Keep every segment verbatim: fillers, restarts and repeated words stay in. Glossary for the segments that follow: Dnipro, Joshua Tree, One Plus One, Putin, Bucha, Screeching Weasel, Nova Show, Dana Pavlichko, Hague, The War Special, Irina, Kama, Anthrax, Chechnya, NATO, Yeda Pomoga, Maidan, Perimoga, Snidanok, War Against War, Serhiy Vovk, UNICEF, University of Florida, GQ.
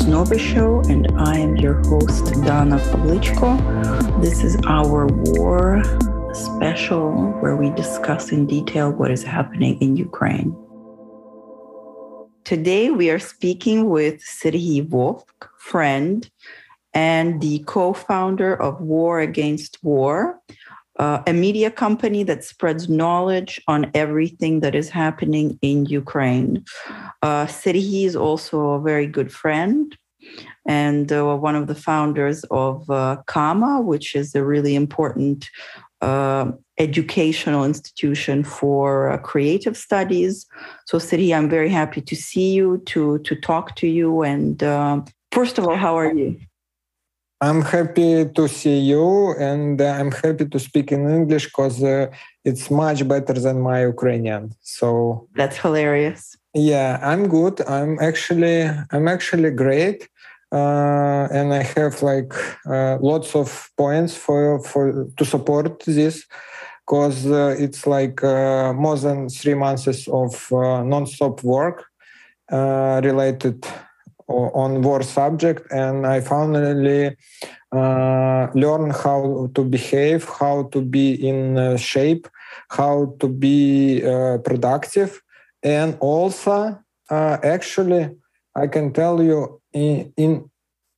is Nova Show, and I am your host, Dana Pavlichko. This is our war special where we discuss in detail what is happening in Ukraine. Today, we are speaking with Serhiy Vovk, friend and the co-founder of War Against War, uh, a media company that spreads knowledge on everything that is happening in Ukraine. Uh, Serhiy is also a very good friend and uh, one of the founders of uh, Kama, which is a really important Uh, educational institution for uh, creative studies. So Serhiy, I'm very happy to see you, to to talk to you. And uh, first of all, how are you? I'm happy to see you, and uh, I'm happy to speak in English because uh, it's much better than my Ukrainian. So that's hilarious. Yeah, I'm good. I'm actually I'm actually great. Uh, and I have like uh, lots of points for, for to support this, because uh, it's like uh, more than three months of uh, non-stop work uh, related on war subject, and I finally uh, learn how to behave, how to be in uh, shape, how to be uh, productive, and also uh, actually I can tell you. In, in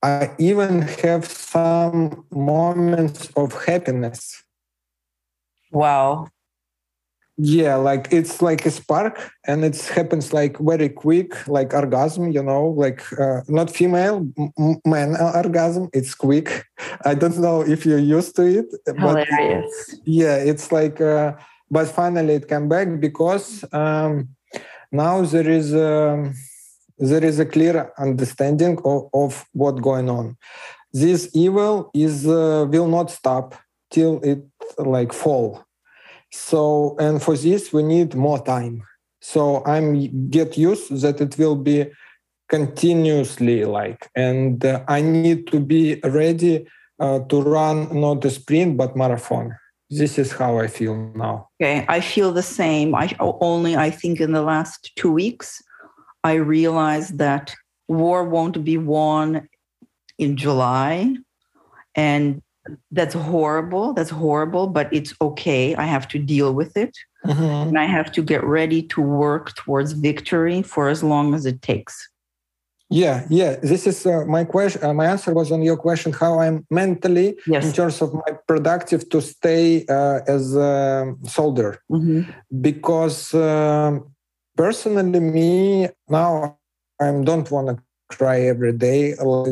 I even have some moments of happiness. Wow. Yeah, like it's like a spark, and it happens like very quick, like orgasm, you know, like uh, not female, m- man orgasm. It's quick. I don't know if you're used to it. Hilarious. But yeah, it's like, uh, but finally it came back because um, now there is... Um, There is a clear understanding of, of what's going on. This evil is uh, will not stop till it like fall. So, and for this we need more time. So I'm get used that it will be continuously like, and uh, I need to be ready uh, to run not a sprint but marathon. This is how I feel now. Okay, I feel the same. I only I think in the last two weeks. I realized that war won't be won in July, and that's horrible. That's horrible, but it's okay. I have to deal with it, mm-hmm. and I have to get ready to work towards victory for as long as it takes. Yeah, yeah. This is uh, my question. Uh, my answer was on your question: how I'm mentally, yes. in terms of my productive, to stay uh, as a soldier, mm-hmm. because. Um, Personally, me, now I don't want to cry every day.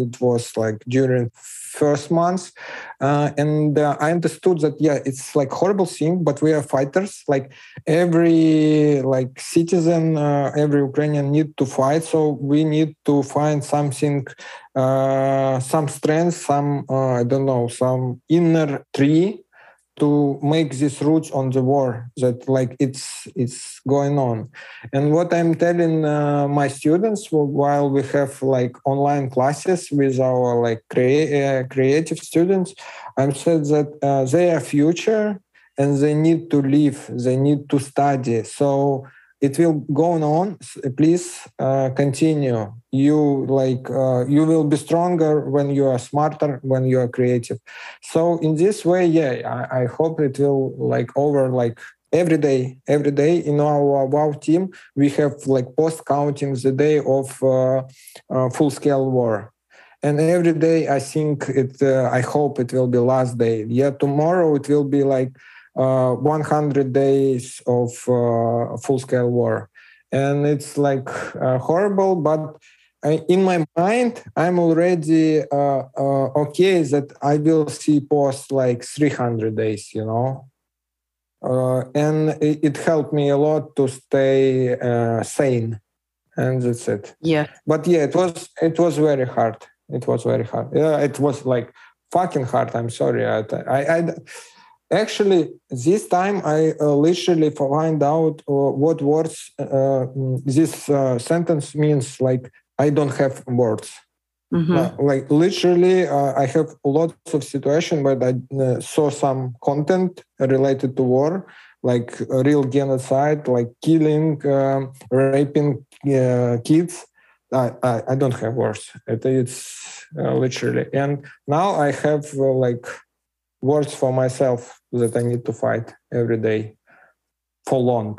It was like during first months. Uh, and uh, I understood that, yeah, it's like horrible thing, but we are fighters. Like every like citizen, uh, every Ukrainian need to fight. So we need to find something, uh, some strength, some, uh, I don't know, some inner tree to make these roots on the war that like it's it's going on. And what I'm telling uh, my students while we have like online classes with our like crea- uh, creative students, I'm said that uh, they are future and they need to live, they need to study. So it will go on, please uh, continue. You like uh, you will be stronger when you are smarter, when you are creative. So in this way, yeah, I, I hope it will like over like every day, every day in our WOW team, we have like post counting the day of uh, uh, full-scale war. And every day I think it, uh, I hope it will be last day. Yeah, tomorrow it will be like, Uh, one hundred days of uh, full-scale war. And it's like uh, horrible, but I, in my mind, I'm already uh, uh, okay that I will see post like three hundred days, you know. Uh, and it, it helped me a lot to stay uh, sane. And that's it. Yeah. But yeah, it was it was very hard. It was very hard. Yeah, it was like fucking hard. I'm sorry. I... I, I Actually, this time I uh, literally find out uh, what words uh, this uh, sentence means. Like, I don't have words. Mm-hmm. Uh, like, literally, uh, I have lots of situations where I uh, saw some content related to war, like real genocide, like killing, um, raping uh, kids, I, I, I don't have words. It, it's uh, literally. And now I have uh, like words for myself that I need to fight every day for long.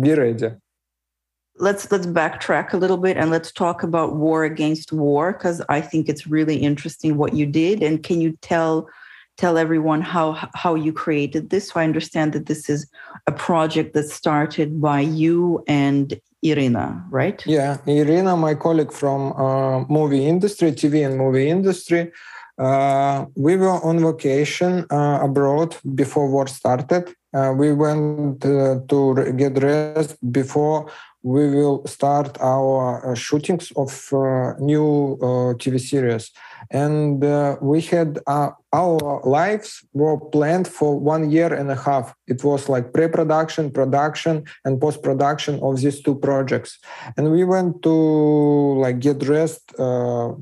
Be ready. Let's let's backtrack a little bit and let's talk about War Against War, because I think it's really interesting what you did. And can you tell tell everyone how how you created this? So I understand that this is a project that started by you and Irina, right? Yeah, Irina, my colleague from uh, movie industry, T V and movie industry. Uh, we were on vacation uh, abroad before war started. Uh, we went uh, to get dressed before we will start our uh, shootings of uh, new uh, T V series. And uh, we had uh, our lives were planned for one year and a half. It was like pre-production, production, and post-production of these two projects. And we went to like get dressed uh,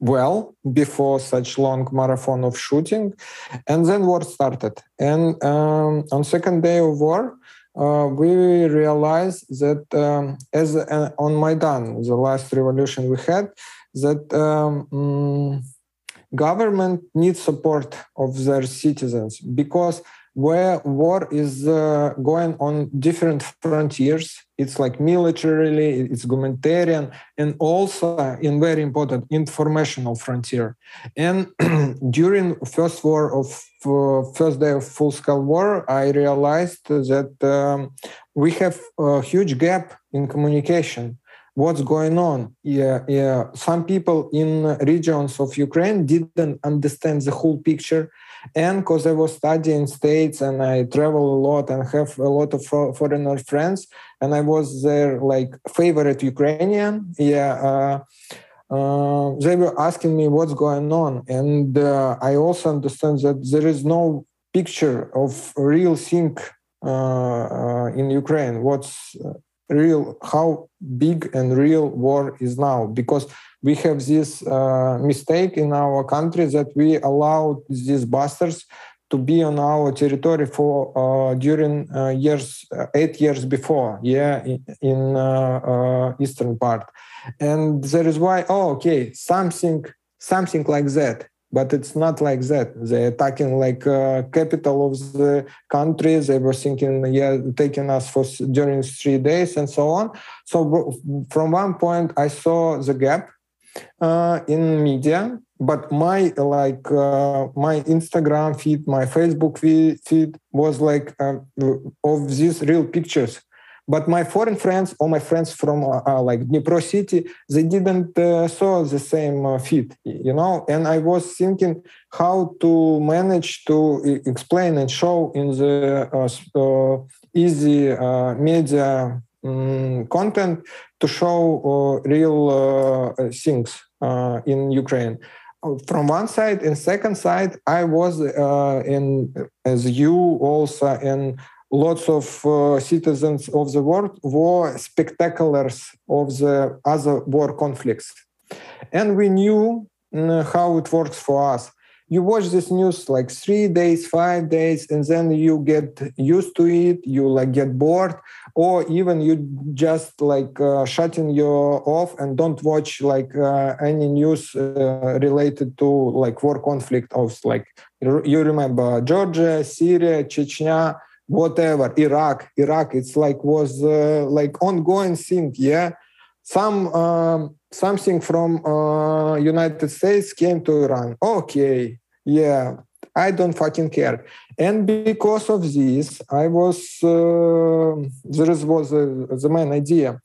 well before such long marathon of shooting. And then war started. And um, on second day of war, uh, we realized that um, as uh, on Maidan, the last revolution we had, that um, um, government needs support of their citizens, because where war is uh, going on different frontiers, it's like militarily, it's humanitarian, and also in very important informational frontier. And during first war of uh, first day of full-scale war, I realized that um, we have a huge gap in communication. What's going on? Yeah, yeah. Some people in regions of Ukraine didn't understand the whole picture. And because I was studying States and I travel a lot and have a lot of foreigner friends, and I was their like favorite Ukrainian, yeah, uh, uh, they were asking me what's going on. And uh, I also understand that there is no picture of real thing uh, uh, in Ukraine. What's uh, real, how big and real war is now, because we have this uh, mistake in our country that we allowed these bastards to be on our territory for uh, during uh, years, uh, eight years before, yeah, in, in uh, uh, eastern part. And that is why, oh, okay, something, something like that. But it's not like that. They're attacking like uh, capital of the country. They were thinking, yeah, taking us for during three days and so on. So from one point, I saw the gap uh, in media. But my like uh, my Instagram feed, my Facebook feed was like uh, of these real pictures. But my foreign friends or my friends from uh, like Dnipro city, they didn't uh, saw the same uh, feed, you know. And I was thinking how to manage to explain and show in the uh, uh, easy uh, media um, content to show uh, real uh, things uh, in Ukraine. From one side, and second side, I was uh, in as you also in. Lots of uh, citizens of the world were spectaculars of the other war conflicts. And we knew uh, how it works for us. You watch this news like three days, five days, and then you get used to it, you like get bored, or even you just like uh, shutting your off and don't watch like uh, any news uh, related to like war conflict of like, you remember Georgia, Syria, Chechnya, whatever, Iraq, Iraq, it's like was uh, like ongoing thing, yeah. Some um, something from uh, United States came to Iran. Okay, yeah, I don't fucking care. And because of this, I was uh, there was uh, the main idea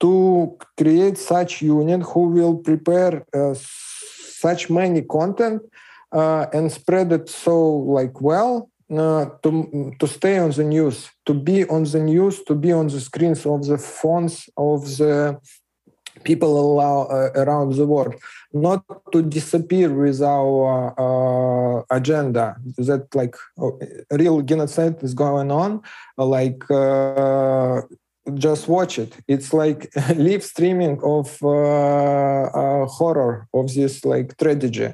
to create such union who will prepare uh, such many content uh, and spread it so like well. Uh, to to stay on the news, to be on the news, to be on the screens of the phones of the people allow, uh, around the world, not to disappear with our uh, agenda that like oh, real genocide is going on, like uh, just watch it. It's like live streaming of uh, uh, horror of this like tragedy.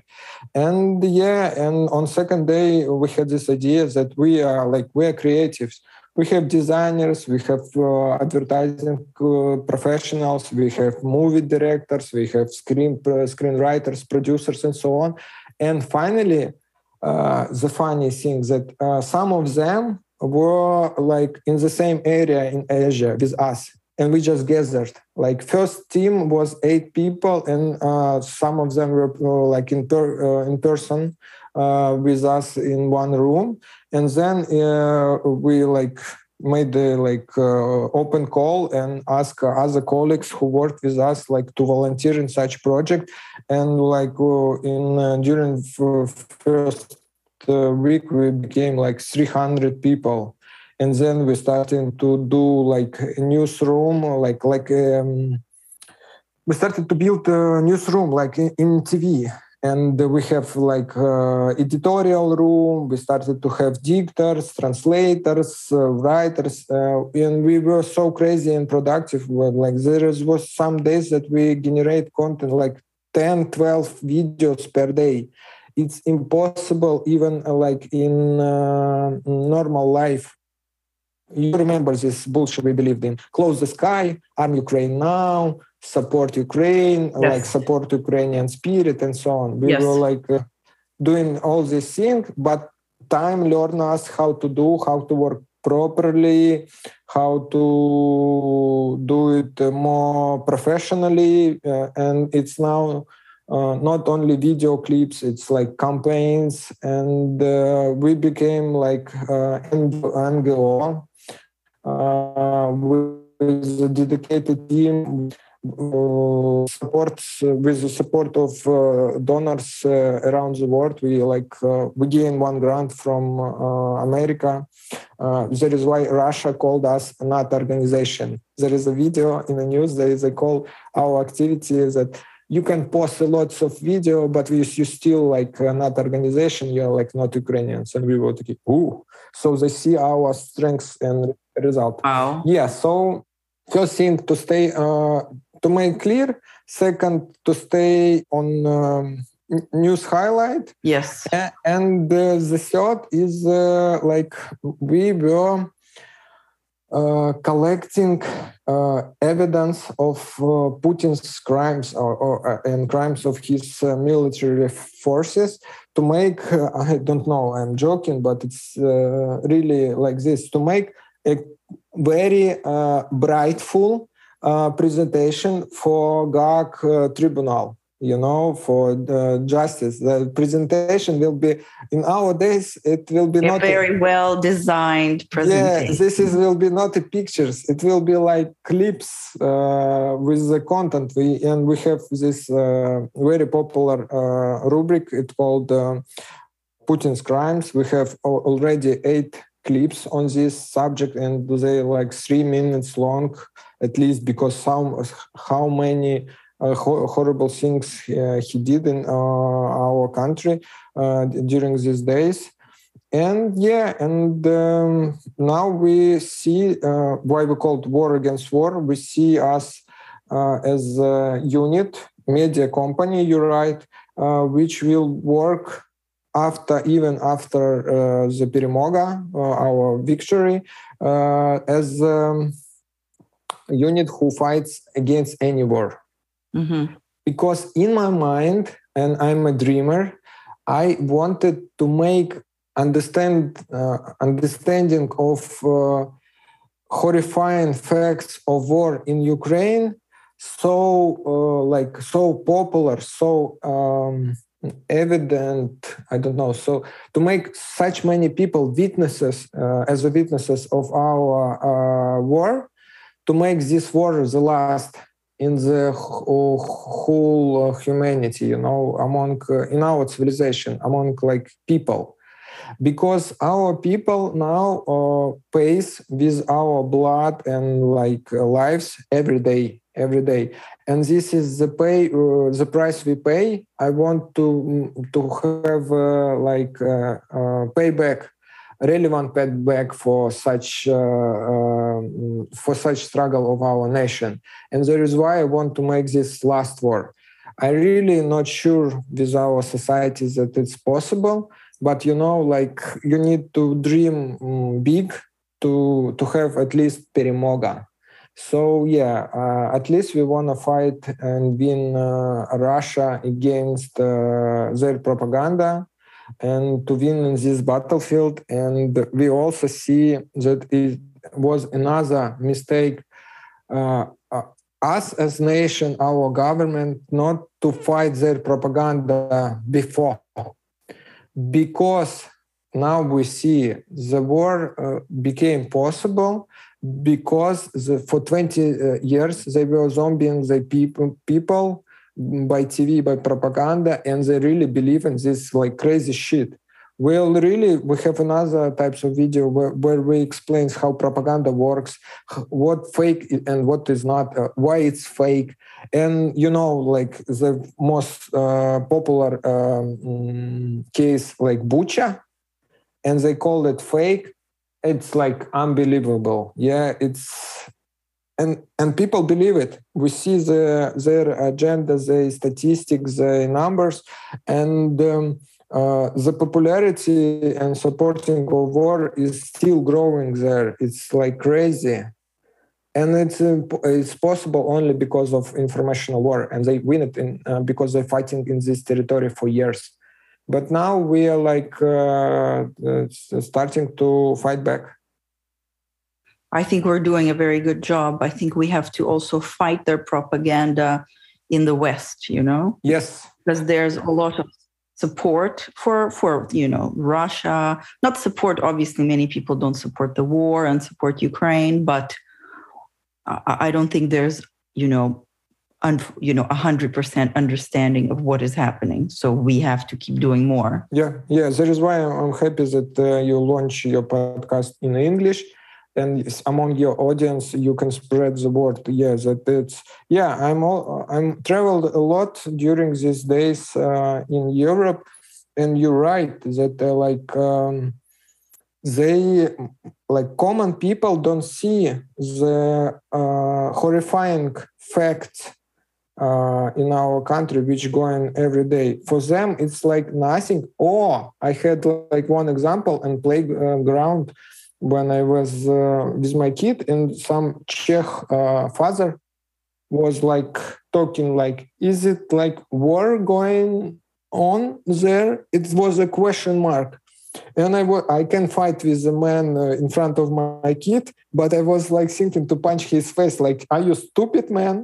And yeah, and on second day we had this idea that we are like we are creatives. We have designers, we have uh, advertising uh, professionals, we have movie directors, we have screen uh, screenwriters, producers, and so on. And finally, uh, the funny thing that uh, some of them were like in the same area in Asia with us, and we just gathered. Like first team was eight people, and uh, some of them were uh, like in, per- uh, in person. Uh, with us in one room, and then uh, we like made the like uh, open call and asked other colleagues who worked with us like to volunteer in such project. And like uh, in uh, during f- first uh, week we became like three hundred people, and then we started to do like a newsroom, like like um, we started to build a newsroom like in, in T V. And we have like uh, editorial room. We started to have dictators, translators, uh, writers, uh, and we were so crazy and productive. Like there was some days that we generate content like ten, twelve videos per day. It's impossible even uh, like in uh, normal life. You remember this bullshit we believed in. Close the sky, arm Ukraine now, support Ukraine, yes. like support Ukrainian spirit and so on. We yes. were like uh, doing all these things, but time learned us how to do, how to work properly, how to do it more professionally. Uh, and it's now uh, not only video clips, it's like campaigns. And uh, we became like uh, N G O. Uh, with a dedicated team uh, supports uh, with the support of uh, donors uh, around the world. We like uh, we gained one grant from uh, America. Uh, that is why Russia called us a NATO organization. There is a video in the news. There is a call our activity is that you can post a lots of video, but you still like a NATO organization. You're like not Ukrainians, and we were like, ooh. So they see our strengths and result. Wow. Yeah. So. First thing, to stay, uh, to make clear. Second, to stay on um, news highlight. Yes. A- and uh, the third is uh, like we were uh, collecting uh, evidence of uh, Putin's crimes or, or uh, and crimes of his uh, military forces to make, uh, I don't know, I'm joking, but it's uh, really like this, to make a very uh, brightful uh, presentation for G A G uh, tribunal, you know, for uh, justice. The presentation will be, in our days, it will be a not very a, well-designed presentation. Yeah, this is, will be not a pictures. It will be like clips uh, with the content. We and we have this uh, very popular uh, rubric. It's called uh, Putin's Crimes. We have already eight clips on this subject, and they like three minutes long, at least, because some how many uh, ho- horrible things uh, he did in uh, our country uh, during these days, and yeah, and um, now we see uh, why we called War Against War. We see us uh, as a unit, media company. You're right, uh, which will work. After even after uh, the Perimoga, uh, our victory, uh, as a unit who fights against any war, mm-hmm. because in my mind, and I'm a dreamer, I wanted to make understand uh, understanding of uh, horrifying facts of war in Ukraine so uh, like so popular, so. Um, evident, I don't know. So to make such many people witnesses, uh, as the witnesses of our uh, war, to make this war the last in the whole humanity, you know, among, uh, in our civilization, among like people. Because our people now uh, pays with our blood and like lives every day. Every day, and this is the pay, uh, the price we pay. I want to to have uh, like uh, uh, payback, relevant payback for such uh, uh, for such struggle of our nation, and that is why I want to make this last war. I'm really not sure with our society that it's possible, but you know, like you need to dream big to to have at least Perimoga. So yeah, uh, at least we want to fight and win uh, Russia against uh, their propaganda and to win in this battlefield. And we also see that it was another mistake, uh, us as nation, our government, not to fight their propaganda before. Because now we see the war uh, became possible because the, for twenty years they were zombieing the people, people by T V, by propaganda, and they really believe in this like crazy shit. Well, really, we have another types of video where, where we explain how propaganda works, what fake and what is not, uh, why it's fake. And, you know, like the most uh, popular um, case, like Bucha, and they call it fake. It's like unbelievable. Yeah, it's... And and people believe it. We see the, their agenda, the statistics, the numbers, and... Um, Uh, the popularity and supporting of war is still growing there. It's like crazy. And it's, imp- it's possible only because of informational war. And they win it in, uh, because they're fighting in this territory for years. But now we are like uh, uh, starting to fight back. I think we're doing a very good job. I think we have to also fight their propaganda in the West, you know? Yes. Because there's a lot of support for, for, you know, Russia, not support, obviously many people don't support the war and support Ukraine, but I, I don't think there's, you know, un, you know, one hundred percent understanding of what is happening. So we have to keep doing more. Yeah, yeah, that is why I'm happy that uh, you launch your podcast in English. And among your audience, you can spread the word. Yeah, that it's yeah. I'm all I'm traveled a lot during these days uh, in Europe, and you're right that uh, like um, they like common people don't see the uh, horrifying facts uh, in our country which going every day. For them, it's like nothing. Oh, I had like one example in playground. When I was uh, with my kid, and some Czech uh, father was like talking like, is it like war going on there? It was a question mark. And I, w- I can fight with the man uh, in front of my kid, but I was like thinking to punch his face, like, are you stupid, man?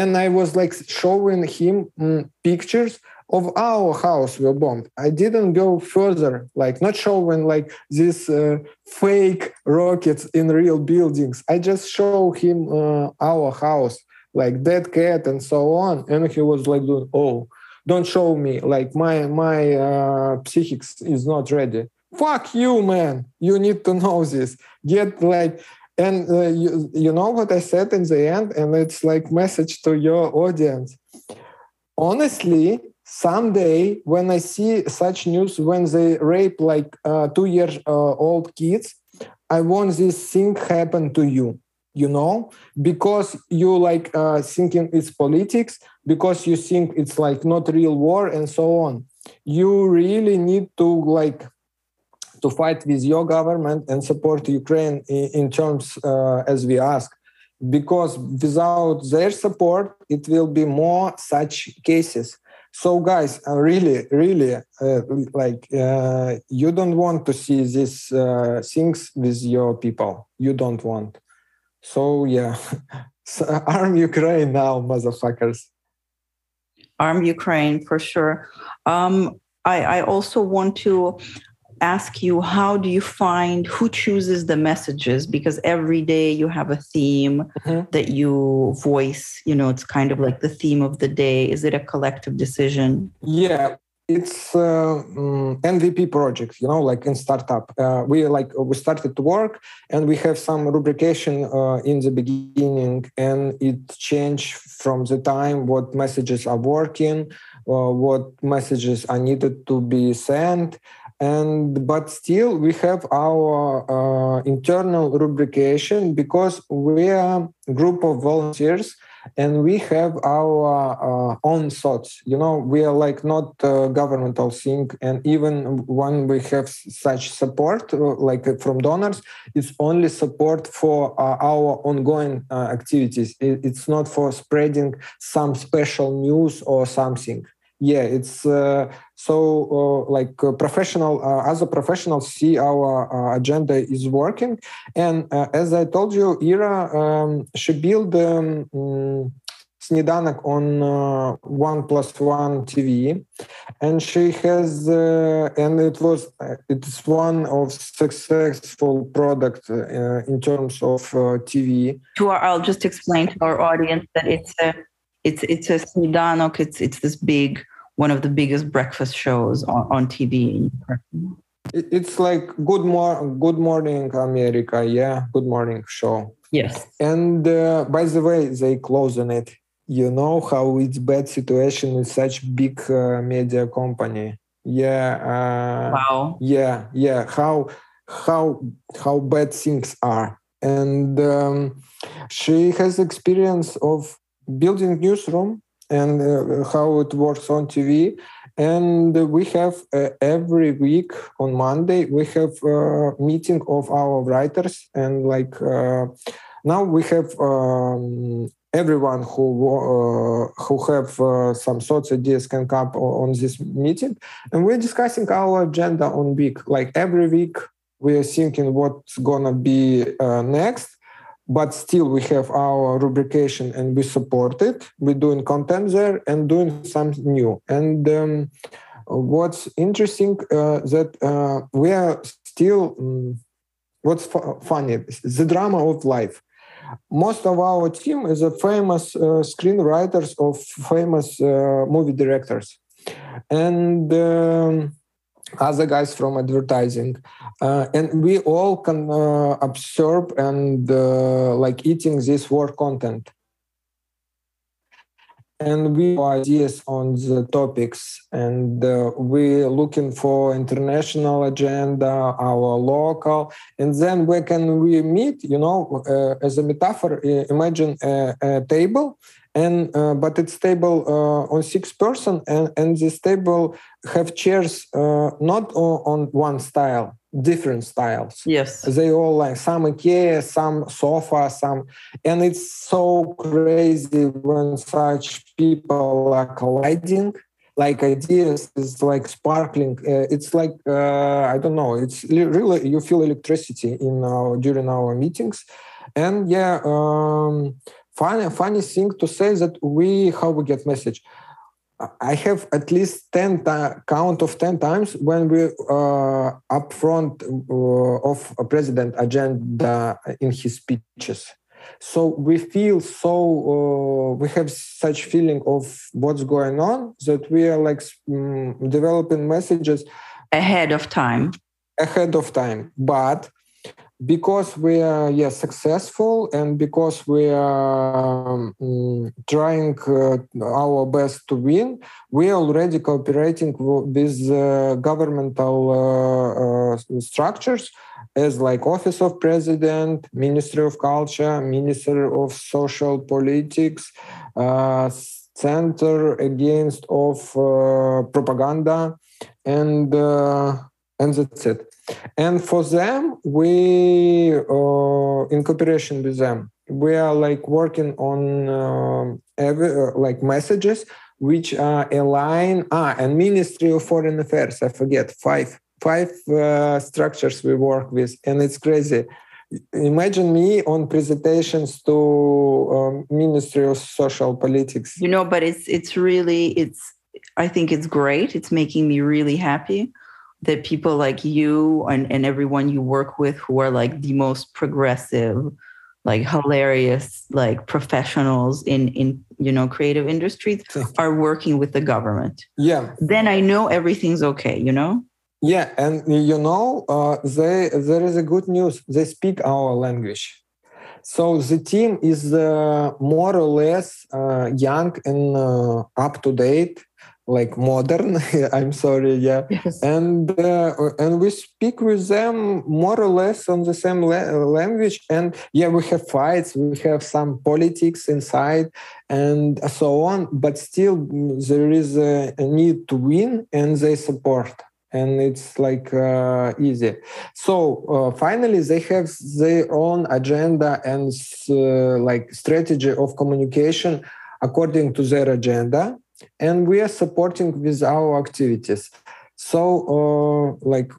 And I was like showing him mm, pictures of our house were bombed. I didn't go further, like not showing like these uh, fake rockets in real buildings. I just show him uh, our house, like dead cat and so on. And he was like, oh, don't show me, like my, my uh, psychics is not ready. Fuck you, man, you need to know this. Get like, and uh, you, you know what I said in the end? And it's like message to your audience. Honestly, someday, when I see such news, when they rape like uh, two-year-old uh, kids, I want this thing happen to you, you know, because you like uh, thinking it's politics, because you think it's like not real war and so on. You really need to like to fight with your government and support Ukraine in, in terms uh, as we ask, because without their support, it will be more such cases. So guys, uh, really, really, uh, like uh, you don't want to see these uh, things with your people. You don't want. So yeah, so arm Ukraine now, motherfuckers. Arm Ukraine for sure. Um, I, I also want to ask you, how do you find who chooses the messages? Because every day you have a theme mm-hmm. that you voice, you know, it's kind of like the theme of the day. Is it a collective decision? Yeah, it's uh, um, M V P project, you know, like in startup. Uh, we like we started to work and we have some rubrication uh, in the beginning, and it changed from the time what messages are working, uh, what messages are needed to be sent. And but still we have our uh, internal rubrication because we are a group of volunteers and we have our uh, own thoughts. You know, we are like not a governmental thing, and even when we have such support, like from donors, it's only support for uh, our ongoing uh, activities. It's not for spreading some special news or something. Yeah, it's uh, so uh, like uh, professional, uh, as a professional, see our uh, agenda is working. And uh, as I told you, Ira, um, she built um, um, Snidanok on uh, One Plus One T V, and she has, uh, and it was, uh, it's one of successful product uh, in terms of uh, T V. To our, I'll just explain to our audience that it's a. Uh... It's it's a Snidanok. It's it's this big, one of the biggest breakfast shows on, on T V. It's like Good Mor- Good Morning America, yeah, Good Morning Show. Yes. And uh, by the way, they close on it. You know how it's bad situation with such big uh, media company. Yeah. Uh, wow. Yeah, yeah. How how how bad things are. And um, she has experience of building newsroom and uh, how it works on T V. And we have uh, every week on Monday, we have a meeting of our writers. And like uh, now we have um, everyone who uh, who have uh, some sorts of ideas can come on this meeting. And we're discussing our agenda on week. Like every week, we are thinking what's gonna be uh, next. But still, we have our rubrication and we support it. We're doing content there and doing something new. And um, what's interesting uh, that uh, we are still, um, what's f- funny, the drama of life. Most of our team is a famous uh, screenwriters of famous uh, movie directors. And... Um, other guys from advertising. Uh, and we all can uh, absorb and uh, like eating this war content. And we have ideas on the topics, and uh, we're looking for international agenda, our local, and then where can we meet, you know, uh, as a metaphor, uh, imagine a, a table, and uh, but it's table uh, on six person, and, and this table have chairs uh, not on one style, different styles. Yes. They all like some IKEA, some sofa, some, and it's so crazy when such people are colliding, like ideas is like sparkling. Uh, it's like, uh, I don't know, it's really, you feel electricity in our, during our meetings. And yeah, um, funny, funny thing to say that we, how we get message. I have at least ten uh, count of ten times when we uh, up front uh, of a president agenda in his speeches. So we feel so, uh, we have such feeling of what's going on that we are like um, developing messages. Ahead of time. Ahead of time. But because we are yeah, successful and because we are um, trying uh, our best to win, we are already cooperating with uh, governmental uh, uh, structures as like Office of President, Ministry of Culture, Ministry of Social Politics, uh, Center Against of uh, Propaganda, and uh, and that's it. And for them, we, uh, in cooperation with them, we are like working on um, every, uh, like messages which are aligned. Ah, and Ministry of Foreign Affairs, I forget, five, five uh, structures we work with. And it's crazy. Imagine me on presentations to um, Ministry of Social Politics. You know, but it's it's really, it's. I think it's great. It's making me really happy that people like you and, and everyone you work with who are like the most progressive, like hilarious, like professionals in, in you know, creative industries are working with the government. Yeah. Then I know everything's okay, you know? Yeah. And, you know, uh, they, there is a good news. They speak our language. So the team is uh, more or less uh, young and uh, up to date. like modern. I'm sorry, yeah. Yes. And uh, and we speak with them more or less on the same la- language. And yeah, we have fights, we have some politics inside, and so on. But still, there is a, a need to win, and they support. And it's like uh, easy. So uh, finally, they have their own agenda and uh, like strategy of communication according to their agenda. And we are supporting with our activities. So uh, like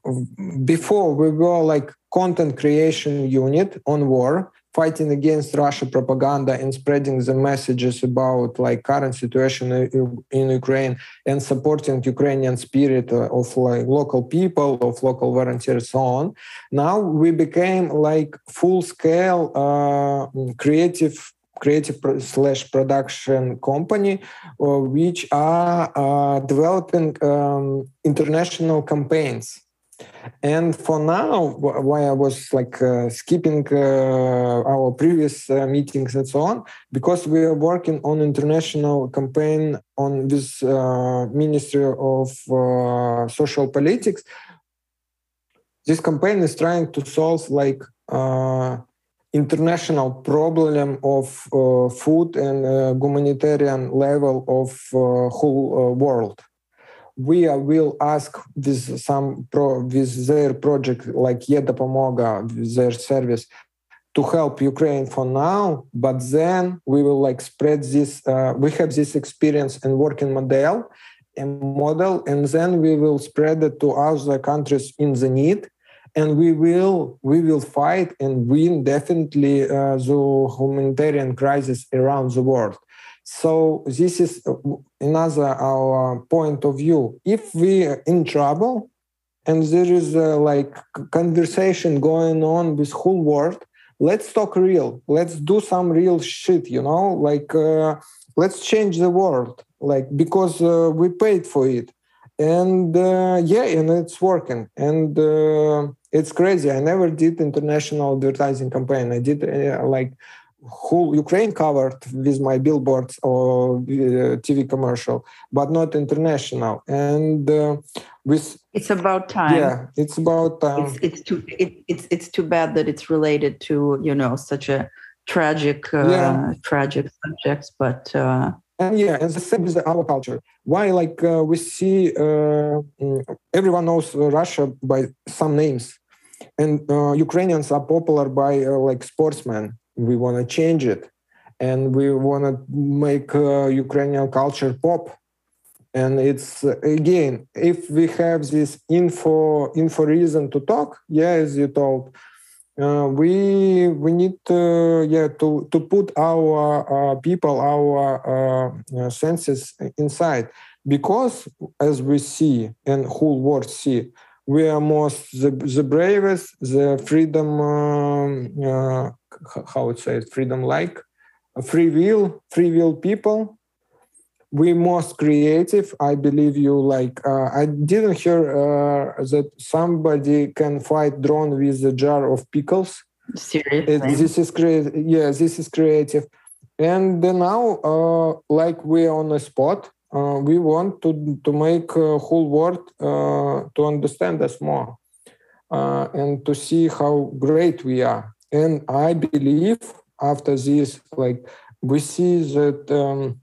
before, we were like content creation unit on war, fighting against Russia propaganda and spreading the messages about like current situation in Ukraine and supporting Ukrainian spirit of like local people, of local volunteers, and so on. Now we became like full-scale uh, creative creative slash production company, uh, which are uh, developing um, international campaigns. And for now, why I was like uh, skipping uh, our previous uh, meetings and so on, because we are working on international campaign on this uh, Ministry of uh, Social Politics. This campaign is trying to solve like uh, international problem of uh, food and uh, humanitarian level of uh, whole uh, world. We will ask with some pro, with their project like Yeda Pomoga, their service, to help Ukraine for now. But then we will like spread this. Uh, we have this experience and working model and model, and then we will spread it to other countries in the need. And we will we will fight and win definitely uh, the humanitarian crisis around the world. So this is another our point of view. If we are in trouble and there is a, like conversation going on with whole world, let's talk real. Let's do some real shit, you know, like uh, let's change the world, like because uh, we paid for it. And uh, yeah, and it's working. And uh, it's crazy. I never did international advertising campaign. I did uh, like whole Ukraine covered with my billboards or uh, T V commercial, but not international. And uh, with it's about time. Yeah, it's about time. It's, it's too it, it's it's too bad that it's related to, you know, such a tragic uh, yeah. tragic subjects. But uh... and yeah, and the same with our culture. Why like uh, we see uh, everyone knows Russia by some names, and uh, Ukrainians are popular by uh, like sportsmen. We want to change it, and we want to make uh, Ukrainian culture pop. And it's uh, again, if we have this info, info reason to talk, yeah, as you told, uh, we we need to yeah to to put our uh, people, our uh, senses inside, because as we see and whole world see. We are most the, the bravest, the freedom, um, uh, how it says, freedom-like, free will, free will people. We most creative. I believe you. Like uh, I didn't hear uh, that somebody can fight drone with a jar of pickles. Seriously, it, this is creative. Yeah, this is creative. And then now, uh, like we are on a spot. Uh, we want to, to make the uh, whole world uh, to understand us more uh, and to see how great we are. And I believe after this, like we see that um,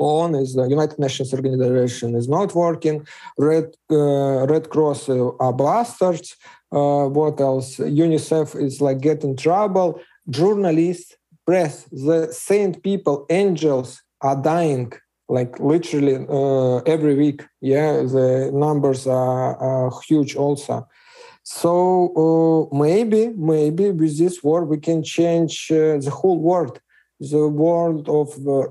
O N is the United Nations Organization is not working. Red uh, Red Cross are bastards. Uh, what else? UNICEF is like getting trouble. Journalists, press, the saint people, angels are dying. Like literally uh, every week, yeah, the numbers are, are huge also. So uh, maybe, maybe with this war we can change uh, the whole world, the world of uh, uh,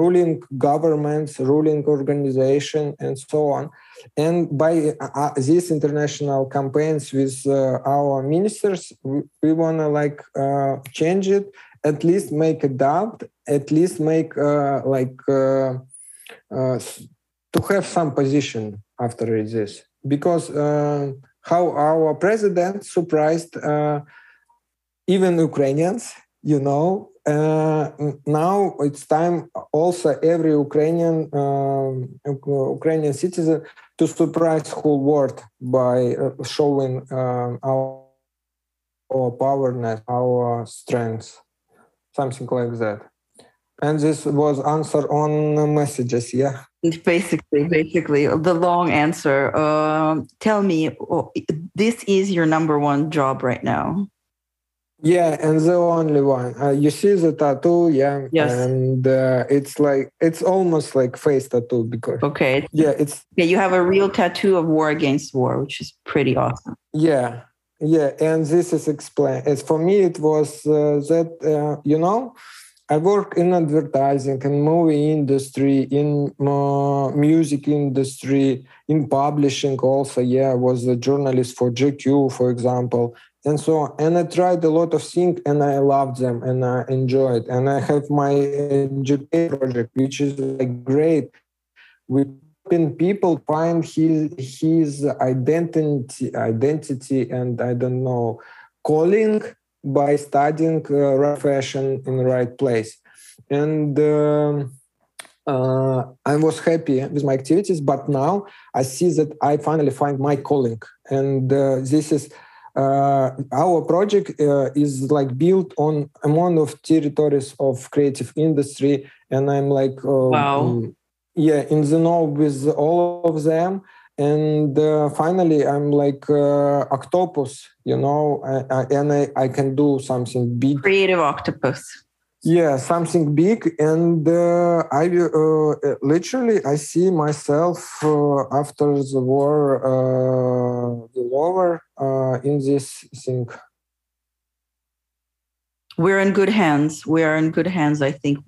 ruling governments, ruling organization, and so on. And by uh, these international campaigns with uh, our ministers, we, we wanna like uh, change it. At least make a doubt, at least make uh, like uh, uh, to have some position after this. Because uh, how our president surprised uh, even Ukrainians, you know, uh, now it's time also every Ukrainian uh, Ukrainian citizen to surprise whole world by showing uh, our, our powerness, our strength, something like that. And this was answer on messages, yeah. Basically, basically, the long answer. Uh, tell me, this is your number one job right now. Yeah, and the only one. Uh, you see the tattoo, yeah. Yes. And uh, it's like it's almost like face tattoo because. Okay. Yeah, it's. Yeah, you have a real tattoo of War Against War, which is pretty awesome. Yeah, yeah, and this is explained. As for me, it was uh, that uh, you know. I work in advertising and movie industry, in uh, music industry, in publishing also. Yeah, I was a journalist for G Q, for example, and so on. And I tried a lot of things and I loved them and I enjoyed. And I have my G P project, which is like great. We helping people find his, his identity, identity and I don't know, calling, by studying uh, right fashion in the right place. And uh, uh, I was happy with my activities, but now I see that I finally find my calling. And uh, this is, uh, our project uh, is like built on amount of territories of creative industry. And I'm like, uh, wow. um, yeah, in the know with all of them. And uh, finally, I'm like uh, octopus, you know, I, I, and I, I can do something big. Creative octopus. Yeah, something big. And uh, I uh, literally, I see myself uh, after the war uh, the over uh, in this thing. We're in good hands. We are in good hands, I think.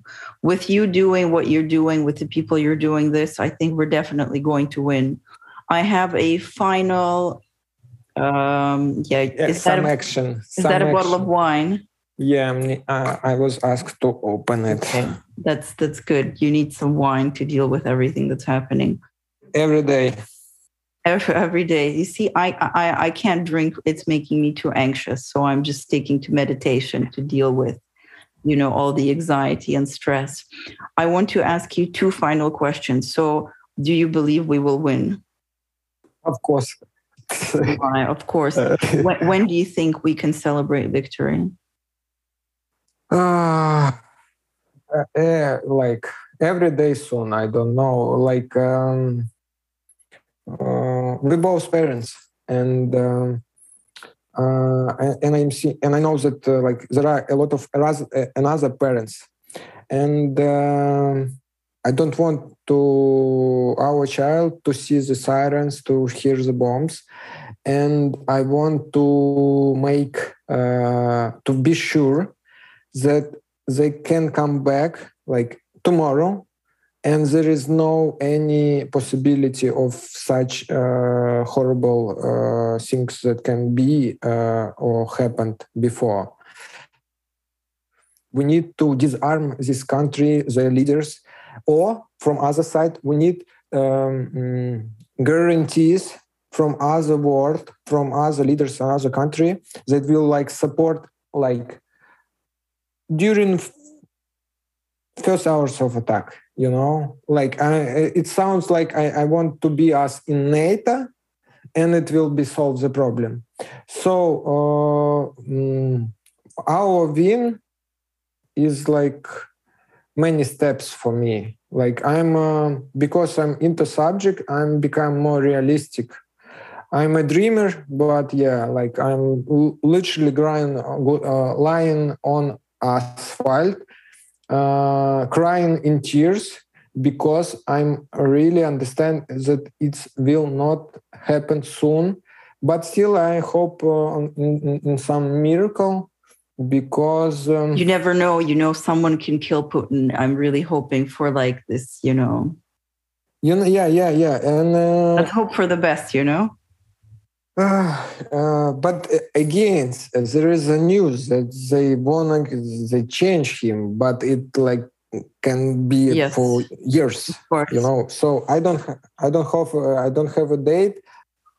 With you doing what you're doing, with the people you're doing this, I think we're definitely going to win. I have a final, um, yeah, yeah is some that a, action. Is some that a action. Bottle of wine? Yeah, I, I was asked to open it. Okay. That's that's good. You need some wine to deal with everything that's happening. Every day. Every, every day. You see, I, I, I can't drink. It's making me too anxious. So I'm just sticking to meditation to deal with, you know, all the anxiety and stress. I want to ask you two final questions. So do you believe we will win? Of course. Of course. When, when do you think we can celebrate victory? Uh, uh, yeah, like every day soon. I don't know. Like um, uh, we're both parents, and um, uh, and I'm see, and I know that uh, like there are a lot of another parents, and uh, I don't want. To our child to see the sirens, to hear the bombs, and I want to make uh, to be sure that they can come back like tomorrow, and there is no any possibility of such uh, horrible uh, things that can be uh, or happened before. We need to disarm this country, their leaders. Or from other side, we need um, guarantees from other world, from other leaders in other country that will like support like during first hours of attack. You know, like I, it sounds like I, I want to be us in NATO, and it will be solve the problem. So uh, mm, our win is like. Many steps for me. Like I'm, uh, because I'm into subject, I'm become more realistic. I'm a dreamer, but yeah, like I'm l- literally crying, uh, lying on asphalt, uh, crying in tears because I'm really understand that it will not happen soon. But still, I hope uh, in, in some miracle. Because um, you never know, you know, someone can kill Putin. I'm really hoping for like this, you know. You know, yeah, yeah, yeah, and uh, let's hope for the best, you know. Uh, uh, but again, there is a news that they wanna they change him, but it like can be yes. for years, you know. So I don't, I don't have, I don't have a date.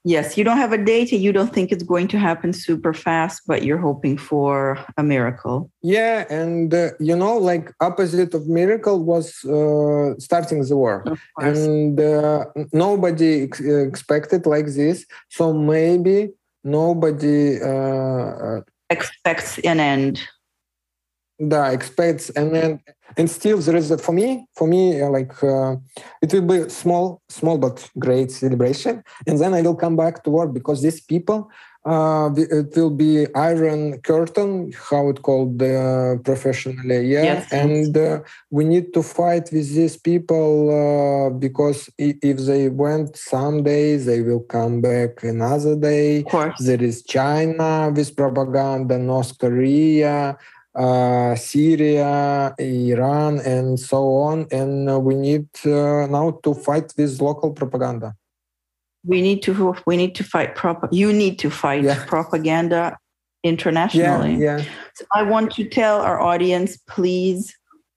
Yes, you don't have a date. You don't think it's going to happen super fast, but you're hoping for a miracle. Yeah, and uh, you know, like opposite of miracle was uh, starting the war, and uh, nobody ex- expected like this. So maybe nobody uh, expects an end. Yeah, expects an end, and still there is that for me. For me, like uh, it will be small, small but great celebration, and then I will come back to work because these people, uh, it will be Iron Curtain, how it called uh, professionally, yeah. Yes. And uh, we need to fight with these people uh, because if they went some day, they will come back another day. Of course, there is China with propaganda, North Korea. Uh, Syria, Iran, and so on. And uh, we need uh, now to fight with local propaganda. We need to we need to fight prop. You need to fight yeah. propaganda internationally. Yeah, yeah. So I want to tell our audience, please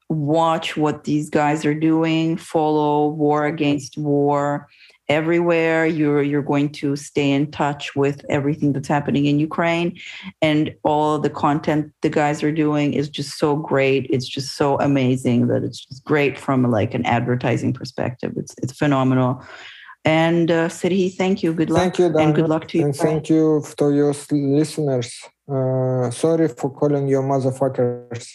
watch what these guys are doing. Follow War Against War everywhere. You're you're going to stay in touch with everything that's happening in Ukraine, and all the content the guys are doing is just so great. It's just so amazing that it's just great from like an advertising perspective. It's it's phenomenal. And uh, Serhiy, thank you. Good luck. Thank you, Dana. And good luck to you. And thank you to your listeners. Uh, sorry for calling you motherfuckers.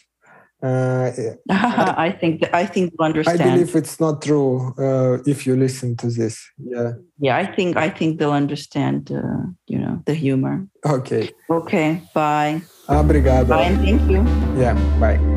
Uh, I think that, I think you understand. I believe it's not true uh, if you listen to this. Yeah. Yeah, I think I think they'll understand. Uh, you know the humor. Okay. Okay. Bye. Obrigado. Bye and thank you. Yeah. Bye.